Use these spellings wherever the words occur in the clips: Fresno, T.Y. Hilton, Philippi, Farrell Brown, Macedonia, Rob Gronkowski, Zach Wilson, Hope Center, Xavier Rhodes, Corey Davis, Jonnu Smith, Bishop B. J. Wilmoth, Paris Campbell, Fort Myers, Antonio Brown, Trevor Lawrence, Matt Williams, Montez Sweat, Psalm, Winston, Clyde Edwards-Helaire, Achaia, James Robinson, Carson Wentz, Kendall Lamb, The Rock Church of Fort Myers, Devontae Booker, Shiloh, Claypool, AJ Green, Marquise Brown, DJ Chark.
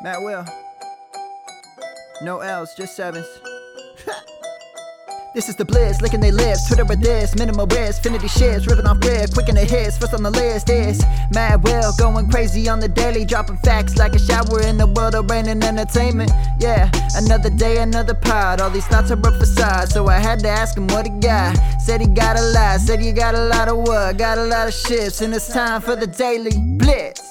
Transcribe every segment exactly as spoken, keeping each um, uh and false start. Matt Will. No L's, just sevens. This is the blitz, licking they lips, Twitter with this, minimal risk, finity shits, ripping off rip, quick in the hits, first on the list is Matt Will, going crazy on the daily, dropping facts like a shower in the world of rain and entertainment. Yeah, another day, another pod, all these thoughts are up facade, so I had to ask him what he got. Said he got a lot, said he got a lot of what, got a lot of shifts, and it's time for the daily blitz.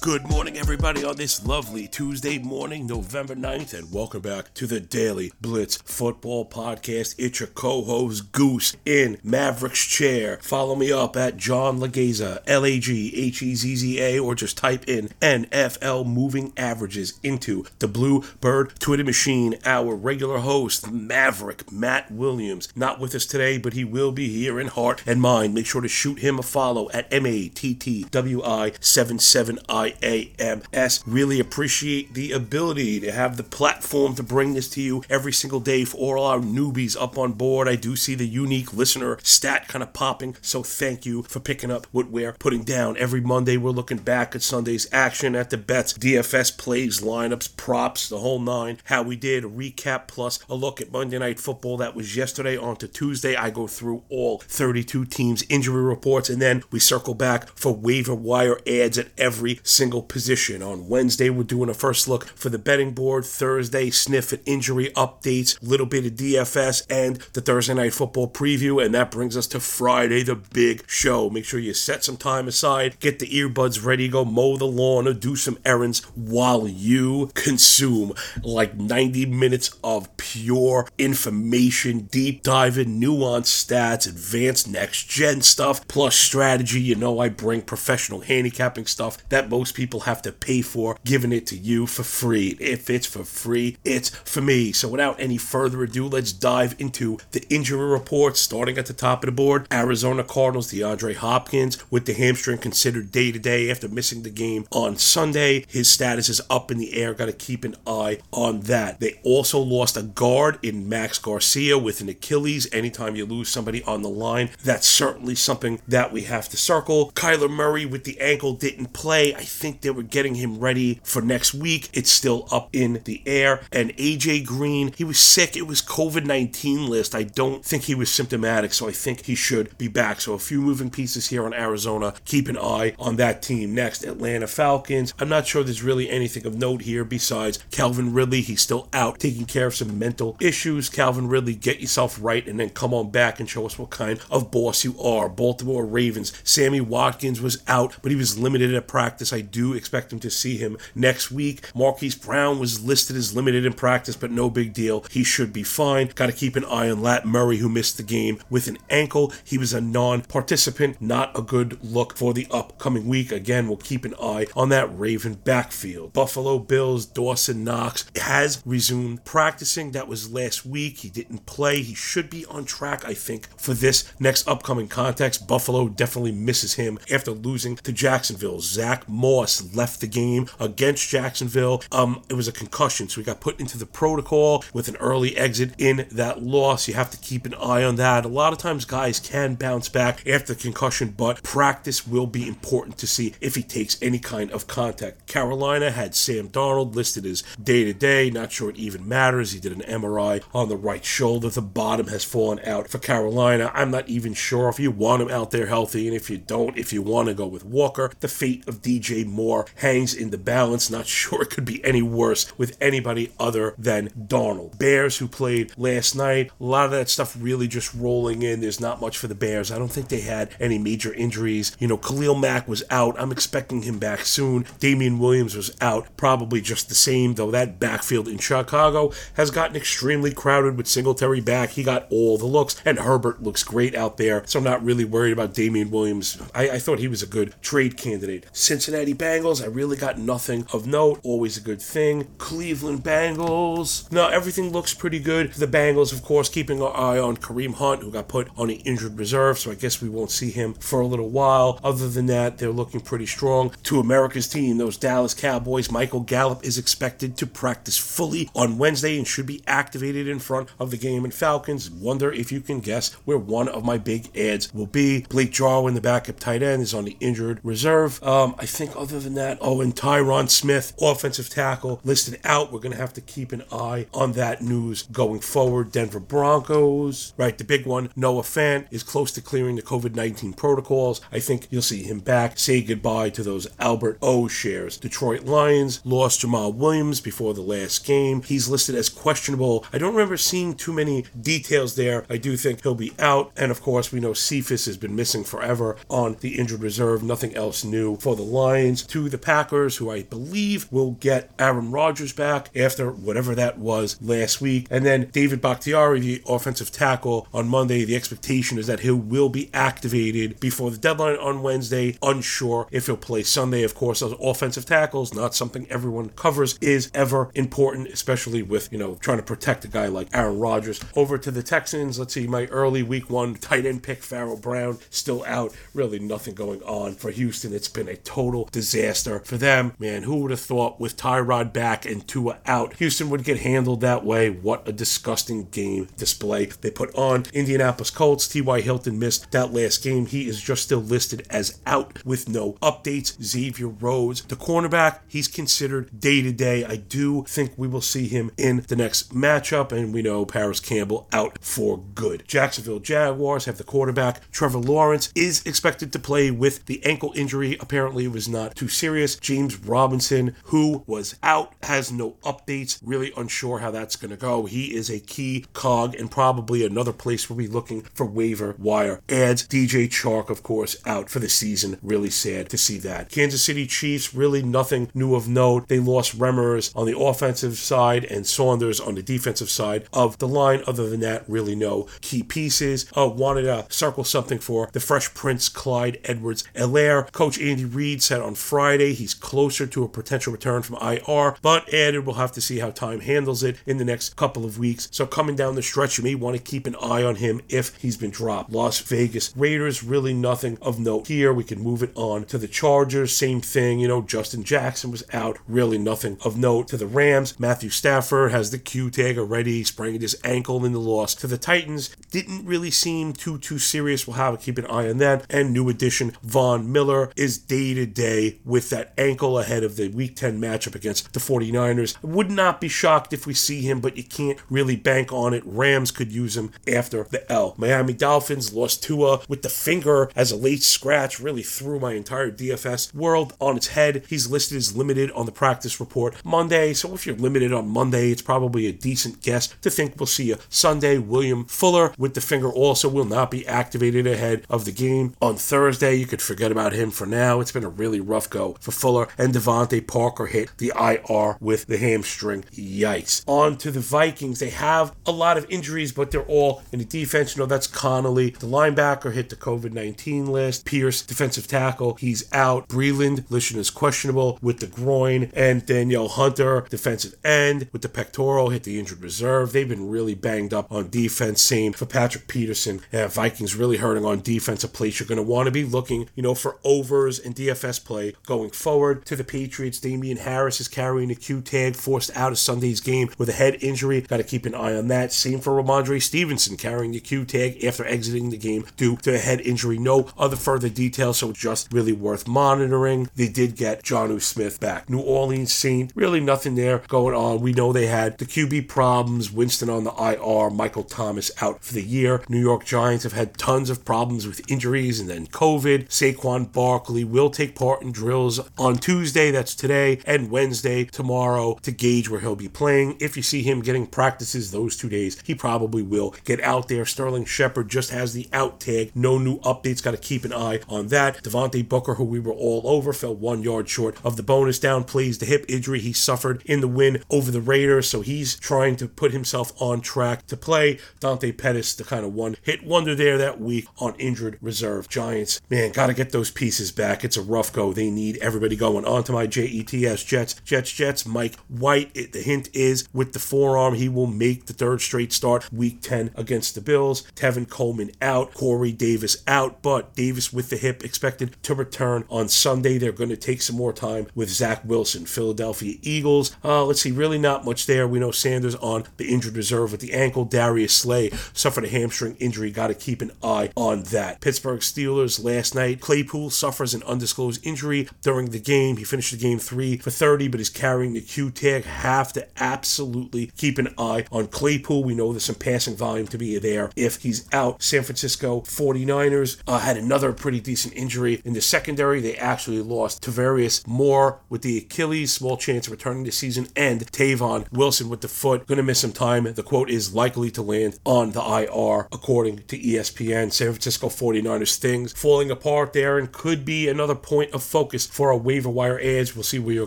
Good morning, everybody, on this lovely Tuesday morning, November ninth, and welcome back to the Daily Blitz Football Podcast. It's your co-host, Goose, in Maverick's chair. Follow me up at John Legheza, L A G H E Z Z A, or just type in N F L Moving Averages into the Bluebird Twitter machine. Our regular host, Maverick, Matt Williams, not with us today, but he will be here in heart and mind. Make sure to shoot him a follow at M A T T W I seven seven I A M S. Really appreciate the ability to have the platform to bring this to you every single day for all our newbies up on board. I do see the unique listener stat kind of popping, so thank you for picking up what we're putting down. Every Monday, we're looking back at Sunday's action, at the bets, D F S plays, lineups, props, the whole nine, how we did, a recap, plus a look at Monday Night Football that was yesterday. On to Tuesday, I go through all thirty-two teams' injury reports, and then we circle back for waiver wire ads at every single position. On Wednesday, we're doing a first look for the betting board. Thursday, sniff at injury updates, little bit of D F S, and the Thursday Night Football preview. And that brings us to Friday, the big show. Make sure you set some time aside, get the earbuds ready, go mow the lawn or do some errands while you consume like ninety minutes of pure information, deep diving, nuanced stats, advanced next gen stuff, plus strategy. You know I bring professional handicapping stuff that most people have to pay for, giving it to you for free. If it's for free, it's for me. So without any further ado, let's dive into the injury report, starting at the top of the board. Arizona Cardinals, DeAndre Hopkins, with the hamstring considered day-to-day after missing the game on Sunday. His status is up in the air. Got to keep an eye on that. They also lost a guard in Max Garcia with an Achilles. Anytime you lose somebody on the line, that's certainly something that we have to circle. Kyler Murray with the ankle didn't play. I think they were getting him ready for next week. It's still up in the air. And A J Green, he was sick. It was covid nineteen list. I don't think he was symptomatic, so I think he should be back. So a few moving pieces here on Arizona. Keep an eye on that team. Next, Atlanta Falcons. I'm not sure there's really anything of note here besides Calvin Ridley. He's still out taking care of some mental issues. Calvin Ridley, get yourself right and then come on back and show us what kind of boss you are. Baltimore Ravens. Sammy Watkins was out, but he was limited at practice. I do expect him to see him next week. Marquise Brown was listed as limited in practice, but no big deal. He should be fine. Got to keep an eye on Lat Murray, who missed the game with an ankle. He was a non-participant. Not a good look for the upcoming week. Again, we'll keep an eye on that Raven backfield. Buffalo Bills, Dawson Knox has resumed practicing. That was last week. He didn't play. He should be on track, I think, for this next upcoming contest. Buffalo definitely misses him after losing to Jacksonville. Zach Moss left the game against Jacksonville. Um, it was a concussion, so he got put into the protocol with an early exit in that loss. You have to keep an eye on that. A lot of times guys can bounce back after concussion, but practice will be important to see if he takes any kind of contact. Carolina had Sam Darnold listed as day-to-day. Not sure it even matters. He did an M R I on the right shoulder. The bottom has fallen out for Carolina. I'm not even sure if you want him out there healthy, and if you don't, if you want to go with Walker. The fate of D J D J Moore hangs in the balance. Not sure it could be any worse with anybody other than Darnold. Bears, who played last night, a lot of that stuff really just rolling in. There's not much for the Bears. I don't think they had any major injuries. You know, Khalil Mack was out. I'm expecting him back soon. Damian Williams was out, probably just the same, though that backfield in Chicago has gotten extremely crowded with Singletary back. He got all the looks, and Herbert looks great out there, so I'm not really worried about Damian Williams. I, I thought he was a good trade candidate. Cincinnati Bengals, I really got nothing of note. Always a good thing. Cleveland Bengals. No, everything looks pretty good. The Bengals, of course, keeping our eye on Kareem Hunt, who got put on the injured reserve, so I guess we won't see him for a little while. Other than that, they're looking pretty strong. To America's team, those Dallas Cowboys, Michael Gallup is expected to practice fully on Wednesday and should be activated in front of the game. And Falcons, wonder if you can guess where one of my big ads will be. Blake Jarwin, the backup tight end, is on the injured reserve. Um, I I think Other than that, oh, and Tyron Smith, offensive tackle, listed out. We're going to have to keep an eye on that news going forward. Denver Broncos, right, the big one, Noah Fant is close to clearing the covid nineteen protocols. I think you'll see him back. Say goodbye to those Albert O shares. Detroit Lions lost Jamal Williams before the last game. He's listed as questionable. I don't remember seeing too many details there. I do think he'll be out. And of course, we know Cephas has been missing forever on the injured reserve. Nothing else new for the Lions. To the Packers, who I believe will get Aaron Rodgers back after whatever that was last week. And then David Bakhtiari, the offensive tackle, on Monday. The expectation is that he will be activated before the deadline on Wednesday. Unsure if he'll play Sunday. Of course, those offensive tackles, not something everyone covers, is ever important, especially with, you know, trying to protect a guy like Aaron Rodgers. Over to the Texans. Let's see, my early week one tight end pick, Farrell Brown, still out. Really nothing going on for Houston. It's been a total disaster for them. Man, who would have thought with Tyrod back and Tua out, Houston would get handled that way? What a disgusting game display they put on. Indianapolis Colts, T Y. Hilton missed that last game. He is just still listed as out with no updates. Xavier Rhodes, the cornerback, he's considered day-to-day. I do think we will see him in the next matchup, and we know Paris Campbell out for good. Jacksonville Jaguars have the quarterback. Trevor Lawrence is expected to play with the ankle injury. Apparently it was not too serious. James Robinson, who was out, has no updates. Really unsure how that's going to go. He is a key cog and probably another place we'll be looking for waiver wire adds. D J Chark, of course, out for the season. Really sad to see that. Kansas City Chiefs, really nothing new of note. They lost Remmers on the offensive side and Saunders on the defensive side of the line. Other than that, really no key pieces. Oh, wanted to circle something for the Fresh Prince, Clyde Edwards-Helaire. Coach Andy Reid said on Friday he's closer to a potential return from I R, but added we'll have to see how time handles it in the next couple of weeks. So coming down the stretch, you may want to keep an eye on him if he's been dropped. Las Vegas Raiders, really nothing of note here. We can move it on to the Chargers. Same thing, you know, Justin Jackson was out. Really nothing of note to the Rams. Matthew Stafford has the Q tag already, sprained his ankle in the loss to the Titans. Didn't really seem too, too serious. We'll have to keep an eye on that. And new addition, Von Miller, is day-to-day with that ankle ahead of the week ten matchup against the forty-niners. I would not be shocked if we see him, but you can't really bank on it. Rams could use him after the L. Miami Dolphins lost Tua with the finger as a late scratch. Really threw my entire D F S world on its head. He's listed as limited on the practice report Monday, so if you're limited on Monday, it's probably a decent guess to think we'll see you Sunday. William Fuller with the finger also will not be activated ahead of the game on Thursday. You could forget about him for now. It's been a really rough go for Fuller. And Devontae Parker hit the I R with the hamstring. Yikes. On to the Vikings. They have a lot of injuries, but they're all in the defense. You know, that's Connolly, the linebacker, hit the covid nineteen list. Pierce, defensive tackle, he's out. Breland, listed as questionable with the groin. And Danielle Hunter, defensive end, with the pectoral, hit the injured reserve. They've been really banged up on defense. Same for Patrick Peterson. Yeah, Vikings really hurting on defense, a place you're going to want to be looking, you know, for overs and D F S play going forward. To the Patriots, Damian Harris is carrying a Q tag, forced out of Sunday's game with a head injury. Got to keep an eye on that. Same for Ramondre Stevenson, carrying the Q tag after exiting the game due to a head injury. No other further details, so just really worth monitoring. They did get Jonnu Smith back. New Orleans Saints, really nothing there going on. We know they had the Q B problems. Winston on the I R, Michael Thomas out for the year. New York Giants have had tons of problems with injuries and then COVID. Saquon Barkley will take part in drills on Tuesday, that's today, and Wednesday, tomorrow, to gauge where he'll be playing. If you see him getting practices those two days, he probably will get out there. Sterling Shepard just has the out tag. No new updates. Got to keep an eye on that. Devontae Booker, who we were all over, fell one yard short of the bonus down, plays the hip injury he suffered in the win over the Raiders, so he's trying to put himself on track to play. Dante Pettis, the kind of one-hit wonder there that week on injured reserve. Giants, man, got to get those pieces back. It's a rough go. They need everybody going. On to my Jets. Jets, Jets, Jets. Mike White, it, the hint is with the forearm, he will make the third straight start week ten against the Bills. Tevin Coleman out. Corey Davis out, but Davis with the hip expected to return on Sunday. They're going to take some more time with Zach Wilson. Philadelphia Eagles, uh, let's see, really not much there. We know Sanders on the injured reserve with the ankle. Darius Slay suffered a hamstring injury. Got to keep an eye on that. Pittsburgh Steelers last night. Claypool suffers an undisclosed injury. injury during the game. He finished the game three for thirty, but is carrying the Q tag. Have to absolutely keep an eye on Claypool. We know there's some passing volume to be there if he's out. San Francisco 49ers uh, had another pretty decent injury in the secondary. They actually lost Tavarius Moore with the Achilles, small chance of returning this season, and Tavon Wilson with the foot. Going to miss some time. The quote is likely to land on the I R, according to E S P N. San Francisco 49ers, things falling apart there and could be another point of focus for our waiver wire ads. We'll see where you're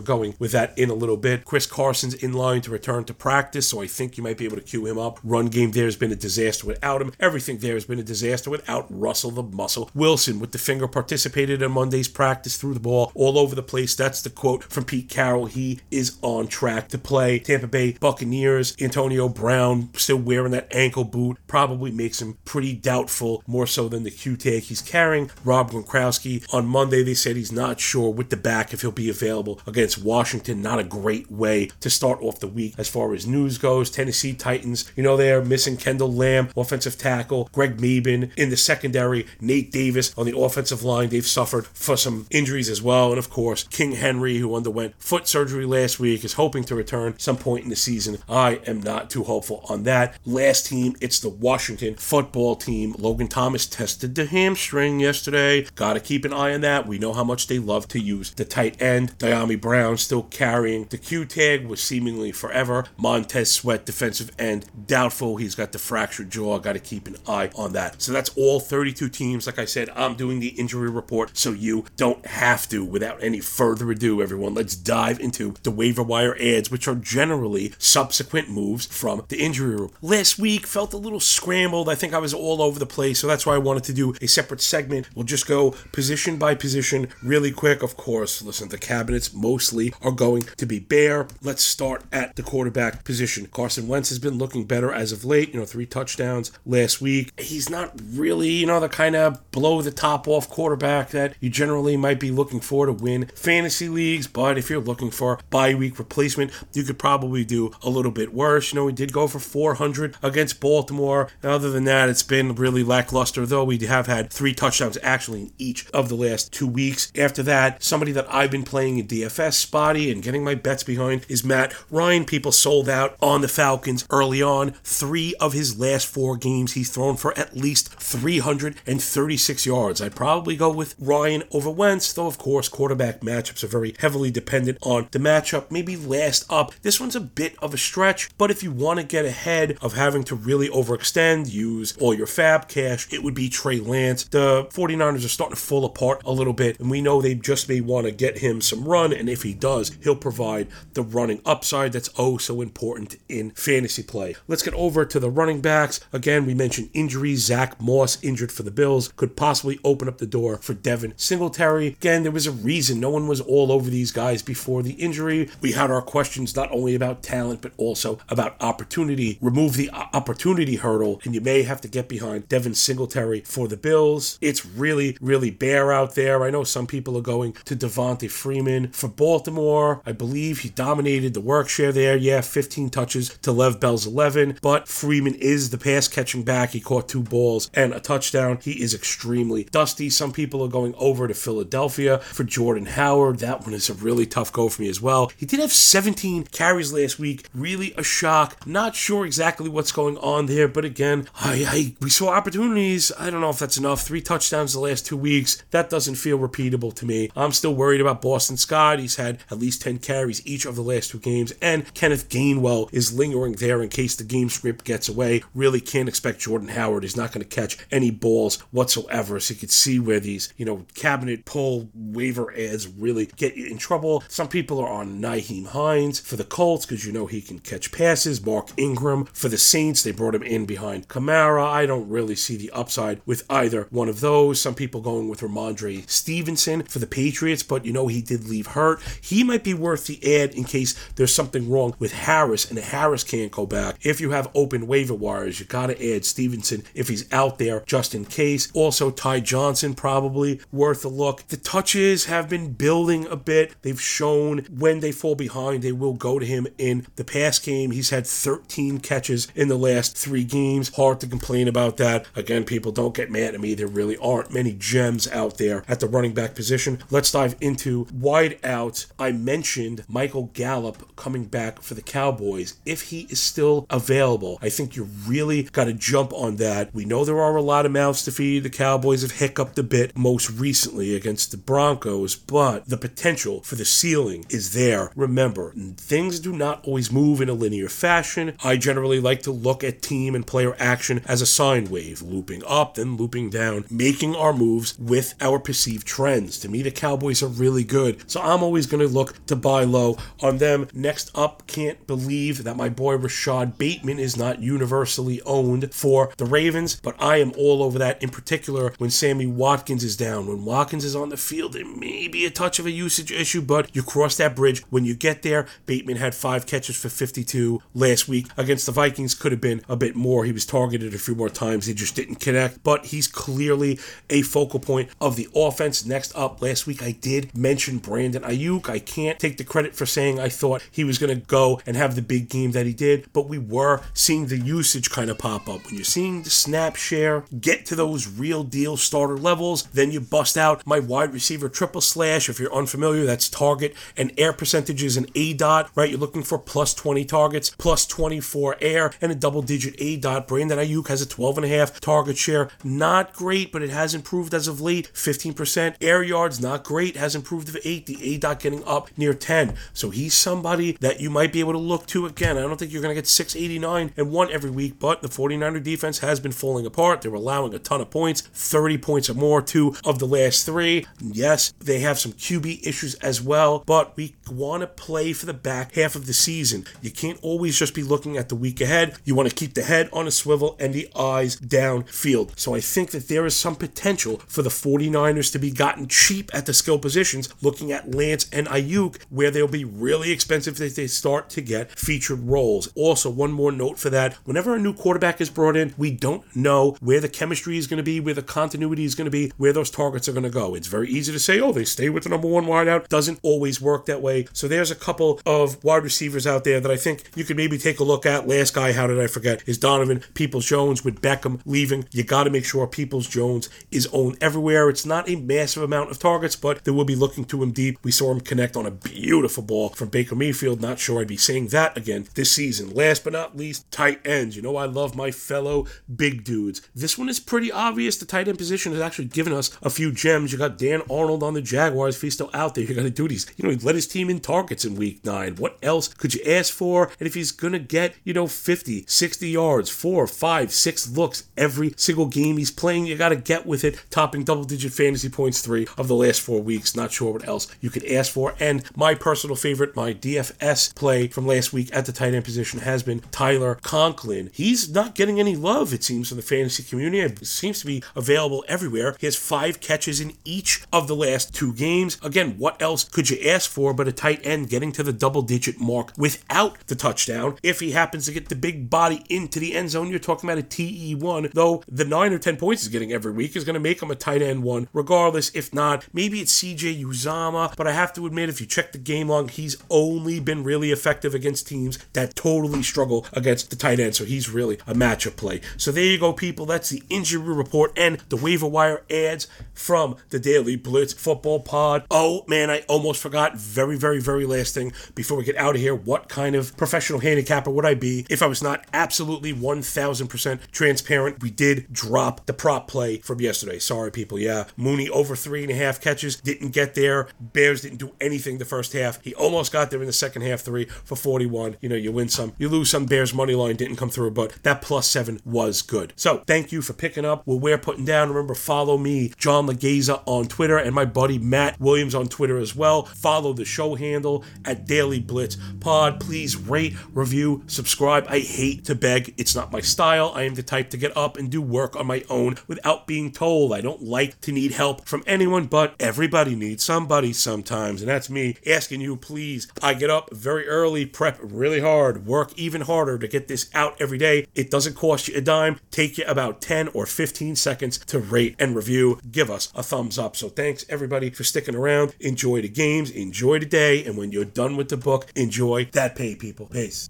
going with that in a little bit. Chris Carson's in line to return to practice, so I think you might be able to cue him up. Run game there has been a disaster without him. Everything there has been a disaster without Russell the Muscle Wilson with the finger. Participated in Monday's practice, threw the ball all over the place. That's the quote from Pete Carroll. He is on track to play. Tampa Bay Buccaneers, Antonio Brown still wearing that ankle boot, probably makes him pretty doubtful, more so than the Q tag he's carrying. Rob Gronkowski, on Monday they said he's not sure with the back if he'll be available against Washington. Not a great way to start off the week as far as news goes. Tennessee Titans, you know, they're missing Kendall Lamb, offensive tackle, Greg Maben in the secondary, Nate Davis on the offensive line. They've suffered for some injuries as well, and of course King Henry, who underwent foot surgery last week, is hoping to return some point in the season. I am not too hopeful on that. Last team, it's the Washington football team. Logan Thomas tested the hamstring yesterday. Gotta keep an eye on that. We know how much they love to use the tight end. Diami Brown still carrying the Q tag, was seemingly forever. Montez Sweat, defensive end, doubtful. He's got the fractured jaw. Gotta keep an eye on that. So that's all thirty-two teams. Like I said, I'm doing the injury report so you don't have to. Without any further ado, everyone, let's dive into the waiver wire ads, which are generally subsequent moves from the injury report. Last week felt a little scrambled. I think I was all over the place, so that's why I wanted to do a separate segment. We'll just go position by position really quick. Of course, listen, the cabinets mostly are going to be bare. Let's start at the quarterback position. Carson Wentz has been looking better as of late. You know, three touchdowns last week. He's not really, you know, the kind of blow the top off quarterback that you generally might be looking for to win fantasy leagues, but if you're looking for bye week replacement, you could probably do a little bit worse. You know, he did go for four hundred against Baltimore. Other than that, it's been really lackluster, though we have had three touchdowns actually in each of the last two weeks. After that, somebody that I've been playing in D F S spotty and getting my bets behind is Matt Ryan. People sold out on the Falcons early on. Three of his last four games, he's thrown for at least three hundred thirty-six yards. I'd probably go with Ryan over Wentz, though of course quarterback matchups are very heavily dependent on the matchup. Maybe last up, this one's a bit of a stretch, but if you want to get ahead of having to really overextend, use all your fab cash, it would be Trey Lance. The 49ers are starting to fall apart a little bit, and we know they just may want to get him some run, and if he does, he'll provide the running upside that's oh so important in fantasy play. Let's get over to the running backs. Again, we mentioned injuries. Zach Moss, injured for the Bills, could possibly open up the door for Devin Singletary. Again, there was a reason no one was all over these guys before the injury. We had our questions not only about talent, but also about opportunity. Remove the opportunity hurdle, and you may have to get behind Devin Singletary for the Bills. It's really, really bare out there. I know some people are going to Devontae Freeman for Baltimore. I believe he dominated the work share there. Yeah, fifteen touches to Lev Bell's eleven, but Freeman is the pass-catching back. He caught two balls and a touchdown. He is extremely dusty. Some people are going over to Philadelphia for Jordan Howard. That one is a really tough go for me as well. He did have seventeen carries last week. Really a shock. Not sure exactly what's going on there, but again, I, I we saw opportunities. I don't know if that's enough. Three touchdowns the last two weeks. That doesn't feel repeatable to me. I'm still worried about Boston Scott. He's had at least ten carries each of the last two games, and Kenneth Gainwell is lingering there in case the game script gets away. Really can't expect Jordan Howard is not going to catch any balls whatsoever, so you could see where these, you know, cabinet pull waiver ads really get you in trouble. Some people are on Nyheim Hines for the Colts because you know he can catch passes. Mark Ingram for the Saints. They brought him in behind Kamara. I don't really see the upside with either one of those. Some people going with Ramondre Stevenson for the Patriots, but you know he did leave hurt. He might be worth the ad in case there's something wrong with Harris and Harris can't go back. If you have open waiver wires, you got to add Stevenson if he's out there just in case. Also, Ty Johnson probably worth a look. The touches have been building a bit. They've shown when they fall behind, they will go to him in the pass game. He's had thirteen catches in the last three games. Hard to complain about that. Again, people, don't get mad at me. There really aren't many gems out there at the running back position. section, let's dive into wide out. I mentioned Michael Gallup coming back for the Cowboys. If he is still available, I think you really got to jump on that. We know there are a lot of mouths to feed. The Cowboys have hiccuped a bit most recently against the Broncos, but the potential for the ceiling is there. Remember, things do not always move in a linear fashion. I generally like to look at team and player action as a sine wave, looping up, then looping down, making our moves with our perceived trends. To me, the Cowboys are really good, so I'm always going to look to buy low on them. Next up, can't believe that my boy Rashad Bateman is not universally owned for the Ravens, but I am all over that, in particular when Sammy Watkins is down. When Watkins is on the field, there may be a touch of a usage issue, but you cross that bridge when you get there. Bateman had five catches for fifty-two last week against the Vikings. Could have been a bit more. He was targeted a few more times. He just didn't connect, but he's clearly a focal point of the offense. Next up, last week I did mention Brandon Ayuk. I can't take the credit for saying I thought he was going to go and have the big game that he did, but we were seeing the usage kind of pop up. When you're seeing the snap share get to those real deal starter levels, then you bust out my wide receiver triple slash. If you're unfamiliar, that's target and air percentages and A DOT, right? You're looking for plus twenty targets, plus twenty-four air, and a double-digit A DOT. Brandon Ayuk has a twelve point five target share. Not great, but it has improved as of late. fifteen percent air yards, not great, has improved to eight. The A DOT getting up near ten. So he's somebody that you might be able to look to again. I don't think you're going to get six eighty-nine and one every week, but the 49er defense has been falling apart. They're allowing a ton of points, thirty points or more, two of the last three. Yes, they have some Q B issues as well, but we want to play for the back half of the season. You can't always just be looking at the week ahead. You want to keep the head on a swivel and the eyes downfield. So I think that there is some potential for the 49ers to be gotten cheap at the skill positions, looking at Lance and Ayuk, where they'll be really expensive if they start to get featured roles. Also, one more note for that. Whenever a new quarterback is brought in, we don't know where the chemistry is going to be, where the continuity is going to be, where those targets are going to go. It's very easy to say, oh, they stay with the number one wideout. Doesn't always work that way. So there's a couple of wide receivers out there that I think you could maybe take a look at. Last guy, how did I forget, is Donovan Peoples-Jones. With Beckham leaving, you got to make sure Peoples-Jones is owned everywhere. It's not a massive amount of targets, but they will be looking to him deep. We saw him connect on a beautiful ball from Baker Mayfield. Not sure I'd be saying that again this season. Last but not least, tight ends. You know I love my fellow big dudes. This one is pretty obvious. The tight end position has actually given us a few gems. You got Dan Arnold on the Jaguars. If he's still out there, you got to do these. You know, he led his team in targets in week nine. What else could you ask for? And if he's going to get, you know, fifty, sixty yards, four, five, six looks every single game he's playing, you got to get with it, topping double-digit fantasy points three of the last four weeks. Not sure what else you could ask for. And my personal favorite, my D F S play from last week at the tight end position has been Tyler Conklin. He's not getting any love, it seems, from the fantasy community. It seems to be available everywhere. He has five catches in each of the last two games. Again, what else could you ask for but a tight end getting to the double-digit mark without the touchdown? If he happens to get the big body into the end zone, you're talking about a T E one, though the nine or ten points he's getting every week is going to make him a tight end one. Regardless, if not, maybe it's C J Uzama, but I have to admit, if you check the game log, he's only been really effective against teams that totally struggle against the tight end, so he's really a matchup play. So there you go, people. That's the injury report and the waiver wire ads from the Daily Blitz Football Pod. Oh, man, I almost forgot. Very, very, very last thing before we get out of here. What kind of professional handicapper would I be if I was not absolutely one thousand percent transparent? We did drop the prop play from yesterday. Sorry, people. Yeah, Mooney over three and a half catches. Didn't get there. Bears didn't do anything the first half. He almost got there in the second half, three for forty-one. You know, you win some, you lose some. Bears money line didn't come through, but that plus seven was good. So thank you for picking up what we're putting down. Remember, follow me, John Legheza, on Twitter, and my buddy Matt Williams on Twitter as well. Follow the show handle at Daily Blitz Pod. Please rate, review, subscribe. I hate to beg. It's not my style. I am the type to get up and do work on my own without being told. I don't like to need help from anyone, but everybody needs somebody sometimes, and that's me asking you, please. I get up very early, prep really hard, work even harder to get this out every day. It doesn't cost you a dime. Take you about ten or fifteen seconds to rate and review. Give us a thumbs up. So thanks, everybody, for sticking around. Enjoy the games. Enjoy the day. And when you're done with the book, enjoy that pay, people. Peace.